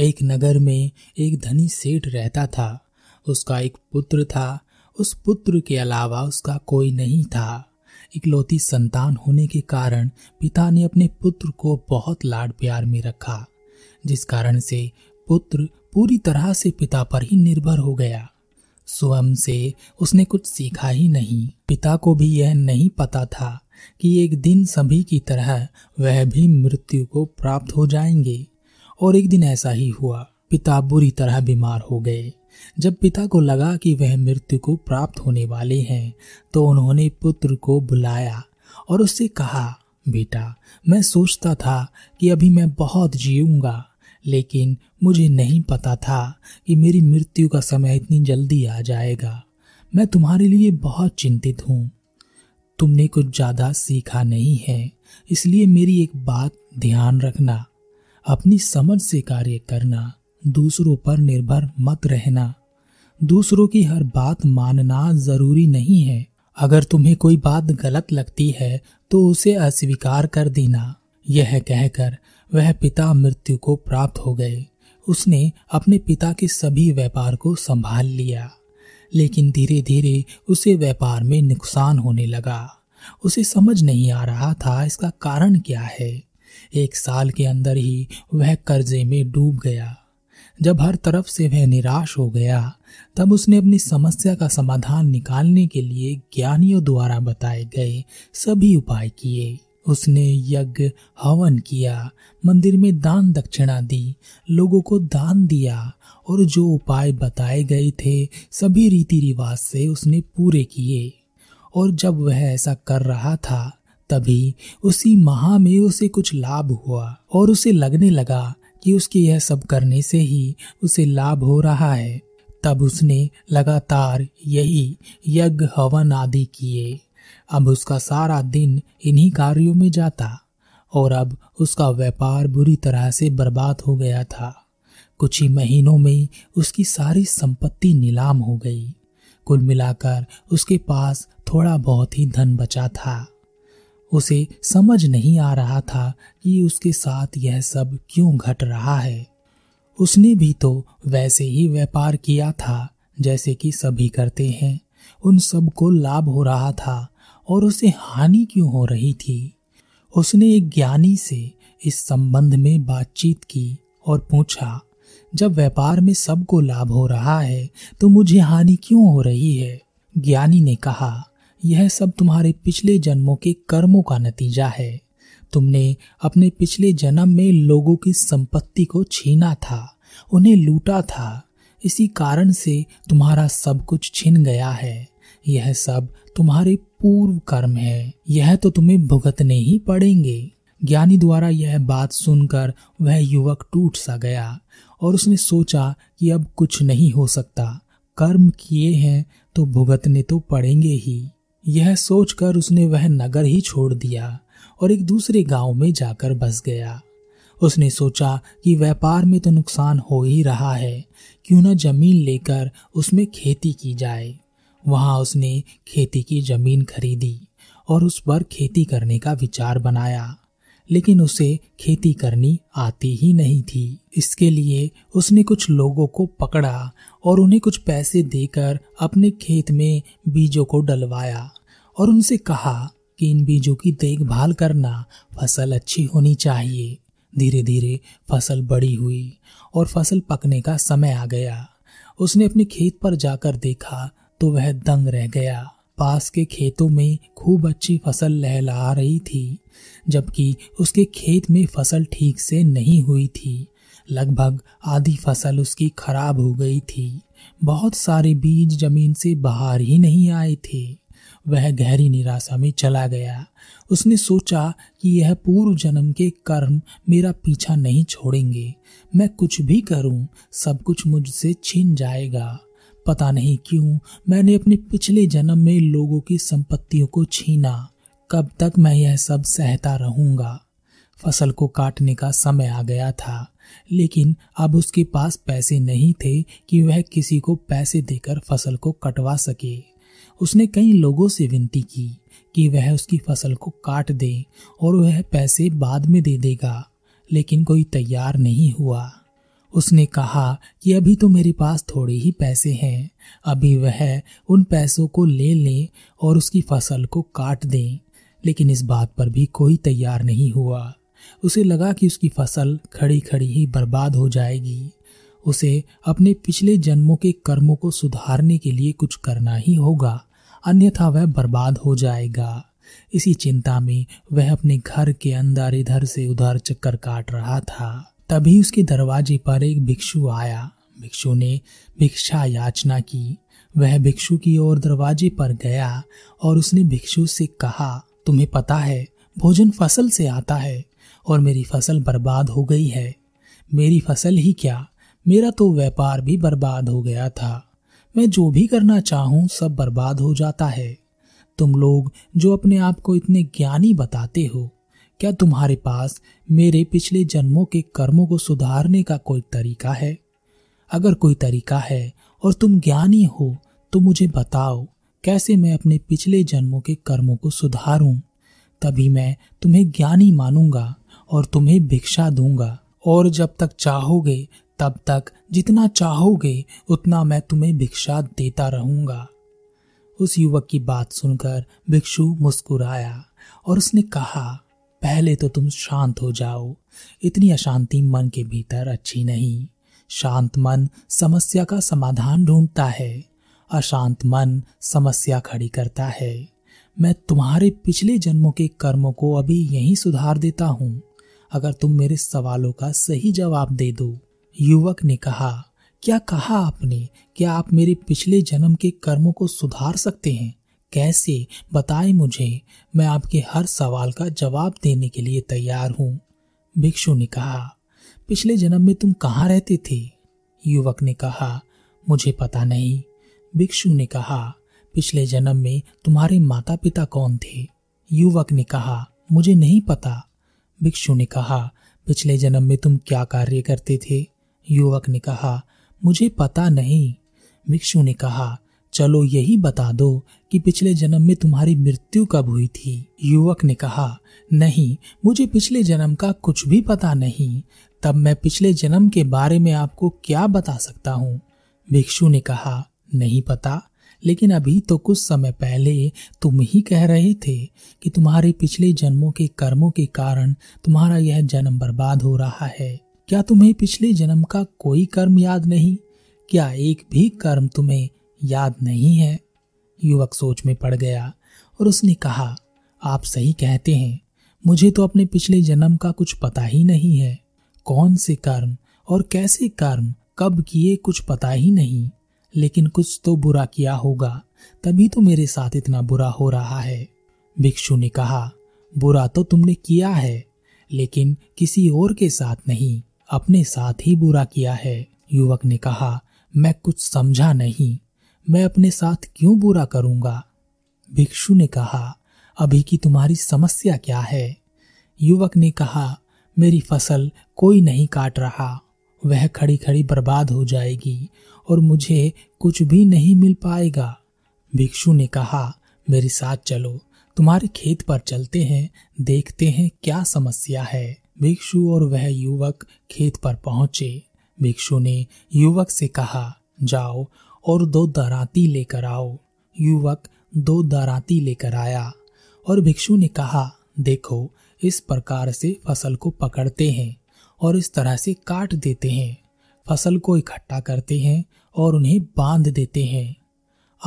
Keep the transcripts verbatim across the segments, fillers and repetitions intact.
एक नगर में एक धनी सेठ रहता था। उसका एक पुत्र था। उस पुत्र के अलावा उसका कोई नहीं था। इकलौती संतान होने के कारण पिता ने अपने पुत्र को बहुत लाड प्यार में रखा, जिस कारण से पुत्र पूरी तरह से पिता पर ही निर्भर हो गया। स्वयं से उसने कुछ सीखा ही नहीं। पिता को भी यह नहीं पता था कि एक दिन सभी की तरह वह भी मृत्यु को प्राप्त हो जाएंगे। और एक दिन ऐसा ही हुआ। पिता बुरी तरह बीमार हो गए। जब पिता को लगा कि वह मृत्यु को प्राप्त होने वाले हैं, तो उन्होंने पुत्र को बुलाया और उससे कहा, बेटा, मैं सोचता था कि अभी मैं बहुत जीऊंगा, लेकिन मुझे नहीं पता था कि मेरी मृत्यु का समय इतनी जल्दी आ जाएगा। मैं तुम्हारे लिए बहुत चिंतित हूँ। तुमने कुछ ज़्यादा सीखा नहीं है, इसलिए मेरी एक बात ध्यान रखना, अपनी समझ से कार्य करना, दूसरों पर निर्भर मत रहना। दूसरों की हर बात मानना जरूरी नहीं है। अगर तुम्हें कोई बात गलत लगती है तो उसे अस्वीकार कर देना। यह कहकर वह पिता मृत्यु को प्राप्त हो गए। उसने अपने पिता के सभी व्यापार को संभाल लिया, लेकिन धीरे धीरे उसे व्यापार में नुकसान होने लगा। उसे समझ नहीं आ रहा था इसका कारण क्या है। एक साल के अंदर ही वह कर्जे में डूब गया। जब हर तरफ से वह निराश हो गया, तब उसने अपनी समस्या का समाधान निकालने के लिए ज्ञानियों द्वारा बताए गए सभी उपाय किए। उसने यज्ञ हवन किया, मंदिर में दान दक्षिणा दी, लोगों को दान दिया और जो उपाय बताए गए थे सभी रीति रिवाज से उसने पूरे किए। और जब वह ऐसा कर रहा था, तभी उसी माह में उसे कुछ लाभ हुआ और उसे लगने लगा कि उसके यह सब करने से ही उसे लाभ हो रहा है। तब उसने लगातार यही यज्ञ हवन आदि किए। अब उसका सारा दिन इन्हीं कार्यों में जाता और अब उसका व्यापार बुरी तरह से बर्बाद हो गया था। कुछ ही महीनों में उसकी सारी संपत्ति नीलाम हो गई। कुल मिलाकर उसके पास थोड़ा बहुत ही धन बचा था। उसे समझ नहीं आ रहा था कि उसके साथ यह सब क्यों घट रहा है। उसने भी तो वैसे ही व्यापार किया था जैसे कि सभी करते हैं। उन सबको लाभ हो रहा था और उसे हानि क्यों हो रही थी। उसने एक ज्ञानी से इस संबंध में बातचीत की और पूछा, जब व्यापार में सबको लाभ हो रहा है तो मुझे हानि क्यों हो रही है। ज्ञानी ने कहा, यह सब तुम्हारे पिछले जन्मों के कर्मों का नतीजा है। तुमने अपने पिछले जन्म में लोगों की संपत्ति को छीना था, उन्हें लूटा था, इसी कारण से तुम्हारा सब कुछ छिन गया है। यह सब तुम्हारे पूर्व कर्म है, यह तो तुम्हें भुगतने ही पड़ेंगे। ज्ञानी द्वारा यह बात सुनकर वह युवक टूट सा गया और उसने सोचा कि अब कुछ नहीं हो सकता, कर्म किए हैं तो भुगतने तो पड़ेंगे ही। यह सोचकर उसने वह नगर ही छोड़ दिया और एक दूसरे गांव में जाकर बस गया। उसने सोचा कि व्यापार में तो नुकसान हो ही रहा है, क्यों न जमीन लेकर उसमें खेती की जाए। वहां उसने खेती की जमीन खरीदी और उस पर खेती करने का विचार बनाया, लेकिन उसे खेती करनी आती ही नहीं थी। इसके लिए उसने कुछ लोगों को पकड़ा और उन्हें कुछ पैसे देकर अपने खेत में बीजों को डलवाया और उनसे कहा कि इन बीजों की देखभाल करना, फसल अच्छी होनी चाहिए। धीरे धीरे फसल बड़ी हुई और फसल पकने का समय आ गया। उसने अपने खेत पर जाकर देखा तो वह दंग रह गया। पास के खेतों में खूब अच्छी फसल लहलहा रही थी, जबकि उसके खेत में फसल ठीक से नहीं हुई थी। लगभग आधी फसल उसकी खराब हो गई थी। बहुत सारे बीज जमीन से बाहर ही नहीं आए थे। वह गहरी निराशा में चला गया। उसने सोचा कि यह पूर्व जन्म के कर्म मेरा पीछा नहीं छोड़ेंगे। मैं कुछ भी करूं, सब कुछ मुझसे छीन जाएगा। पता नहीं क्यों मैंने अपने पिछले जन्म में लोगों की संपत्तियों को छीना। कब तक मैं यह सब सहता रहूंगा। फसल को काटने का समय आ गया था, लेकिन अब उसके पास पैसे नहीं थे कि वह किसी को पैसे देकर फसल को कटवा सके। उसने कई लोगों से विनती की कि वह उसकी फसल को काट दे और वह पैसे बाद में दे देगा, लेकिन कोई तैयार नहीं हुआ। उसने कहा कि अभी तो मेरे पास थोड़े ही पैसे हैं, अभी वह उन पैसों को ले लें और उसकी फसल को काट दें। लेकिन इस बात पर भी कोई तैयार नहीं हुआ। उसे लगा कि उसकी फसल खड़ी खड़ी ही बर्बाद हो जाएगी। उसे अपने पिछले जन्मों के कर्मों को सुधारने के लिए कुछ करना ही होगा, अन्यथा वह बर्बाद हो जाएगा। इसी चिंता में वह अपने घर के अंदर इधर से उधर चक्कर काट रहा था। तभी उसके दरवाजे पर एक भिक्षु आया। भिक्षु ने भिक्षा याचना की। वह भिक्षु की ओर दरवाजे पर गया और उसने भिक्षु से कहा, तुम्हें पता है भोजन फसल से आता है और मेरी फसल बर्बाद हो गई है। मेरी फसल ही क्या, मेरा तो व्यापार भी बर्बाद हो गया था। मैं जो भी करना चाहूँ सब बर्बाद हो जाता है। तुम लोग जो अपने आप को इतने ज्ञानी बताते हो, क्या तुम्हारे पास मेरे पिछले जन्मों के कर्मों को सुधारने का कोई तरीका है? अगर कोई तरीका है और तुम ज्ञानी हो तो मुझे बताओ कैसे मैं अपने पिछले जन्मों के कर्मों को सुधारूं। तभी मैं तुम्हें ज्ञानी मानूंगा और तुम्हें भिक्षा दूंगा, और जब तक चाहोगे तब तक जितना चाहोगे उतना मैं तुम्हें भिक्षा देता रहूंगा। उस युवक की बात सुनकर भिक्षु मुस्कुराया और उसने कहा, पहले तो तुम शांत हो जाओ। इतनी अशांति मन के भीतर अच्छी नहीं। शांत मन समस्या का समाधान ढूंढता है, अशांत मन समस्या खड़ी करता है। मैं तुम्हारे पिछले जन्मों के कर्मों को अभी यहीं सुधार देता हूँ, अगर तुम मेरे सवालों का सही जवाब दे दो। युवक ने कहा, क्या कहा आपने? क्या आप मेरे पिछले जन्म के कर्मों को सुधार सकते हैं? कैसे बताएं मुझे, मैं आपके हर सवाल का जवाब देने के लिए तैयार हूँ। भिक्षु ने कहा, पिछले जन्म में तुम कहाँ रहते थे? युवक ने कहा, मुझे पता नहीं। भिक्षु ने कहा, पिछले जन्म में तुम्हारे माता पिता कौन थे? युवक ने कहा, मुझे नहीं पता। भिक्षु ने कहा, पिछले जन्म में तुम क्या कार्य करते थे? युवक ने कहा, मुझे पता नहीं। भिक्षु ने कहा, चलो यही बता दो कि पिछले जन्म में तुम्हारी मृत्यु कब हुई थी? युवक ने कहा, नहीं, मुझे पिछले जन्म का कुछ भी पता नहीं। तब मैं पिछले जन्म के बारे में आपको क्या बता सकता हूँ? भिक्षु ने कहा, नहीं पता, लेकिन अभी तो कुछ समय पहले तुम ही कह रहे थे कि तुम्हारे पिछले जन्मों के कर्मों के कारण तुम्हारा यह जन्म बर्बाद हो रहा है। क्या तुम्हें पिछले जन्म का कोई कर्म याद नहीं? क्या एक भी कर्म तुम्हें याद नहीं है? युवक सोच में पड़ गया और उसने कहा, आप सही कहते हैं, मुझे तो अपने पिछले जन्म का कुछ पता ही नहीं है। कौन से कर्म और कैसे कर्म कब किए कुछ पता ही नहीं, लेकिन कुछ तो बुरा किया होगा, तभी तो मेरे साथ इतना बुरा हो रहा है। भिक्षु ने कहा, बुरा तो तुमने किया है, लेकिन किसी और के साथ नहीं, अपने साथ ही बुरा किया है। युवक ने कहा, मैं कुछ समझा नहीं, मैं अपने साथ क्यों बुरा करूंगा? भिक्षु ने कहा, अभी की तुम्हारी समस्या क्या है? युवक ने कहा, मेरी फसल कोई नहीं काट रहा, वह खड़ी खड़ी बर्बाद हो जाएगी और मुझे कुछ भी नहीं मिल पाएगा। भिक्षु ने कहा, मेरे साथ चलो, तुम्हारे खेत पर चलते हैं, देखते हैं क्या समस्या है। भिक्षु और वह युवक खेत पर पहुंचे। भिक्षु ने युवक से कहा, जाओ और दो दराती लेकर आओ। युवक दो दराती लेकर आया और भिक्षु ने कहा, देखो, इस प्रकार से फसल को पकड़ते हैं और इस तरह से काट देते हैं। फसल को इकट्ठा करते हैं और उन्हें बांध देते हैं।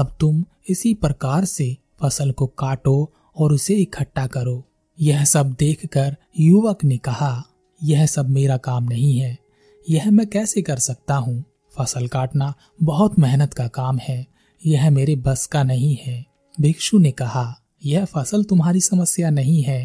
अब तुम इसी प्रकार से फसल को काटो और उसे इकट्ठा करो। यह सब देखकर युवक ने कहा, यह सब मेरा काम नहीं है, यह मैं कैसे कर सकता हूँ? फसल काटना बहुत मेहनत का काम है, यह मेरे बस का नहीं है। भिक्षु ने कहा, यह फसल तुम्हारी समस्या नहीं है,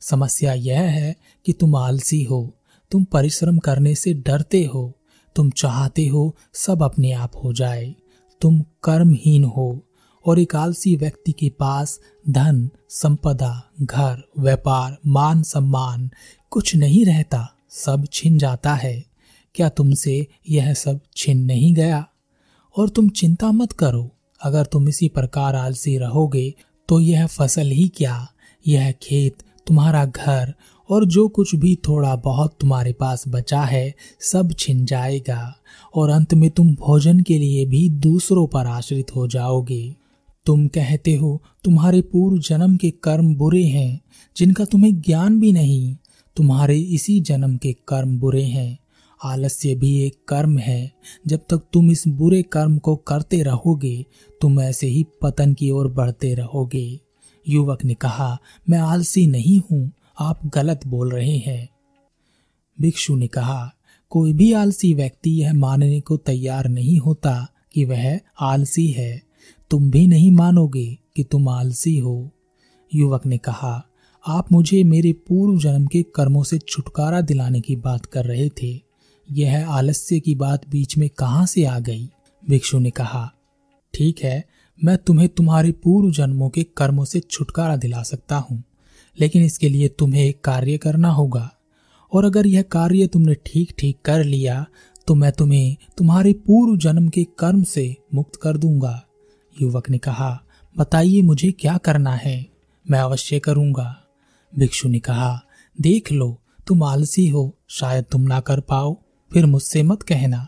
समस्या यह है कि तुम आलसी हो, तुम परिश्रम करने से डरते हो, तुम चाहते हो सब अपने आप हो जाए, तुम कर्महीन हो। और एक आलसी व्यक्ति के पास धन, संपदा, घर, व्यापार, मान सम्मान कुछ नहीं रहता, सब छिन जाता है। क्या तुमसे यह सब छिन नहीं गया? और तुम चिंता मत करो, अगर तुम इसी प्रकार आलसी रहोगे तो यह फसल ही क्या, यह खेत, तुम्हारा घर और जो कुछ भी थोड़ा बहुत तुम्हारे पास बचा है सब छिन जाएगा और अंत में तुम भोजन के लिए भी दूसरों पर आश्रित हो जाओगे। तुम कहते हो तुम्हारे पूर्व जन्म के कर्म बुरे हैं जिनका तुम्हें ज्ञान भी नहीं। तुम्हारे इसी जन्म के कर्म बुरे हैं। आलस्य भी एक कर्म है। जब तक तुम इस बुरे कर्म को करते रहोगे तुम ऐसे ही पतन की ओर बढ़ते रहोगे। युवक ने कहा, मैं आलसी नहीं हूँ, आप गलत बोल रहे हैं। भिक्षु ने कहा, कोई भी आलसी व्यक्ति यह मानने को तैयार नहीं होता कि वह आलसी है। तुम भी नहीं मानोगे कि तुम आलसी हो। युवक ने कहा, आप मुझे मेरे पूर्व जन्म के कर्मों से छुटकारा दिलाने की बात कर रहे थे, यह आलस्य की बात बीच में कहाँ से आ गई? भिक्षु ने कहा, ठीक है, मैं तुम्हें तुम्हारे पूर्व जन्मों के कर्मों से छुटकारा दिला सकता हूँ, लेकिन इसके लिए तुम्हें एक कार्य करना होगा और अगर यह कार्य तुमने ठीक ठीक कर लिया तो मैं तुम्हें तुम्हारे पूर्व जन्म के कर्म से मुक्त कर दूंगा। युवक ने कहा, बताइए मुझे क्या करना है, मैं अवश्य करूंगा। भिक्षु ने कहा, देख लो तुम आलसी हो, शायद तुम ना कर पाओ, फिर मुझसे मत कहना।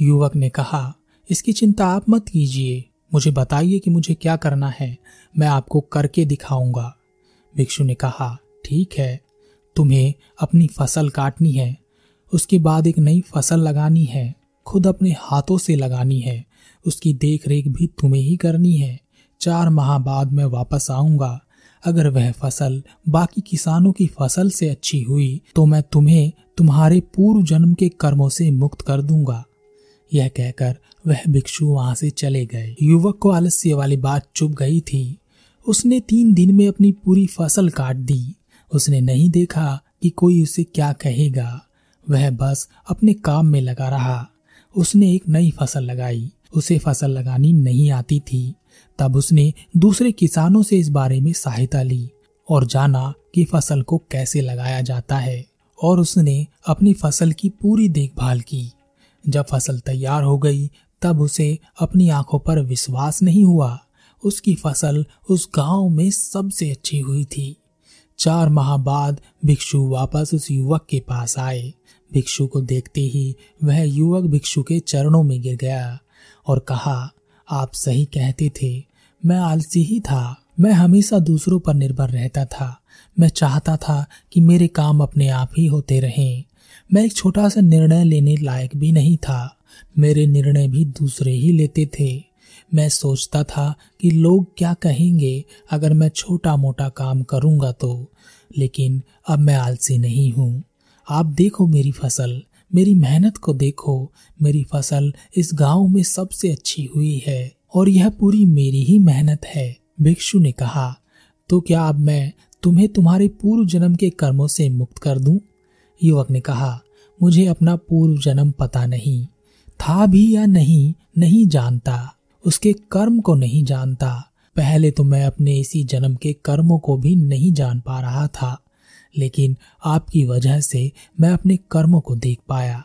युवक ने कहा, इसकी चिंता आप मत कीजिए, मुझे बताइए कि मुझे क्या करना है, मैं आपको करके दिखाऊंगा। भिक्षु ने कहा, ठीक है, तुम्हें अपनी फसल काटनी है, उसके बाद एक नई फसल लगानी है, खुद अपने हाथों से लगानी है, उसकी देखरेख भी तुम्हें ही करनी है। चार माह बाद मैं वापस आऊँगा, अगर वह फसल बाकी किसानों की फसल से अच्छी हुई तो मैं तुम्हें तुम्हारे पूर्व जन्म के कर्मों से मुक्त कर दूंगा। यह कहकर वह भिक्षु वहां से चले गए। युवक को आलस्य वाली बात चुभ गई थी। उसने तीन दिन में अपनी पूरी फसल काट दी। उसने नहीं देखा कि कोई उसे क्या कहेगा। वह बस अपने काम में लगा रहा। उसने एक नई फसल लगाई। उसे फसल लगानी नहीं आती थी। तब उसने दूसरे किसानों से इस बारे में सहायता ली और जाना कि फसल को कैसे लगाया जाता है और उसने अपनी फसल की पूरी देखभाल की। जब फसल तैयार हो गई तब उसे अपनी आंखों पर विश्वास नहीं हुआ। उसकी फसल उस गांव में सबसे अच्छी हुई थी। चार माह बाद भिक्षु वापस उस युवक के पास आए। भिक्षु को देखते ही वह युवक भिक्षु के चरणों में गिर गया और कहा, आप सही कहते थे, मैं आलसी ही था। मैं हमेशा दूसरों पर निर्भर रहता था। मैं चाहता था कि मेरे काम अपने आप ही होते रहें। मैं एक छोटा सा निर्णय लेने लायक भी नहीं था। मेरे निर्णय भी दूसरे ही लेते थे। मैं सोचता था कि लोग क्या कहेंगे अगर मैं छोटा मोटा काम करूँगा तो, लेकिन अब मैं आलसी नहीं हूँ। आप देखो मेरी फसल, मेरी मेहनत को देखो। मेरी फसल इस गांव में सबसे अच्छी हुई है और यह पूरी मेरी ही मेहनत है। भिक्षु ने कहा, तो क्या अब मैं तुम्हें तुम्हारे पूर्व जन्म के कर्मों से मुक्त कर दूं? युवक ने कहा, मुझे अपना पूर्व जन्म पता नहीं था भी या नहीं, नहीं जानता, उसके कर्म को नहीं जानता। पहले तो मैं अपने इसी जन्म के कर्मों को भी नहीं जान पा रहा था, लेकिन आपकी वजह से मैं अपने कर्मों को देख पाया।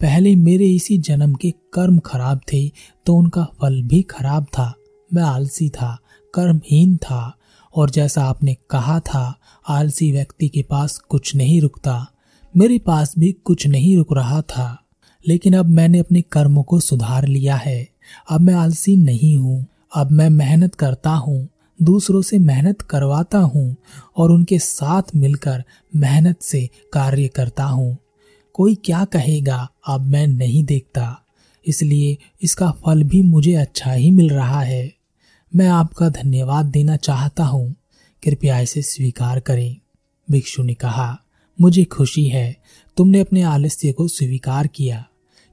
पहले मेरे इसी जन्म के कर्म खराब थे तो उनका फल भी खराब था। मैं आलसी था, कर्महीन था और जैसा आपने कहा था, आलसी व्यक्ति के पास कुछ नहीं रुकता। मेरे पास भी कुछ नहीं रुक रहा था, लेकिन अब मैंने अपने कर्मों को सुधार लिया है। अब मैं आलसी नहीं हूँ। अब मैं मेहनत करता हूँ, दूसरों से मेहनत करवाता हूँ और उनके साथ मिलकर मेहनत से कार्य करता हूँ। कोई क्या कहेगा अब मैं नहीं देखता, इसलिए इसका फल भी मुझे अच्छा ही मिल रहा है। मैं आपका धन्यवाद देना चाहता हूँ, कृपया इसे स्वीकार करें। भिक्षु ने कहा, मुझे खुशी है तुमने अपने आलस्य को स्वीकार किया,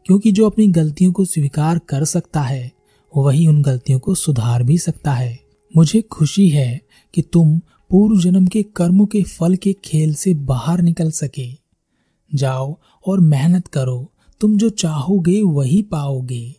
क्योंकि जो अपनी गलतियों को स्वीकार कर सकता है वही उन गलतियों को सुधार भी सकता है। मुझे खुशी है कि तुम पूर्व जन्म के कर्मों के फल के खेल से बाहर निकल सके। जाओ और मेहनत करो, तुम जो चाहोगे वही पाओगे।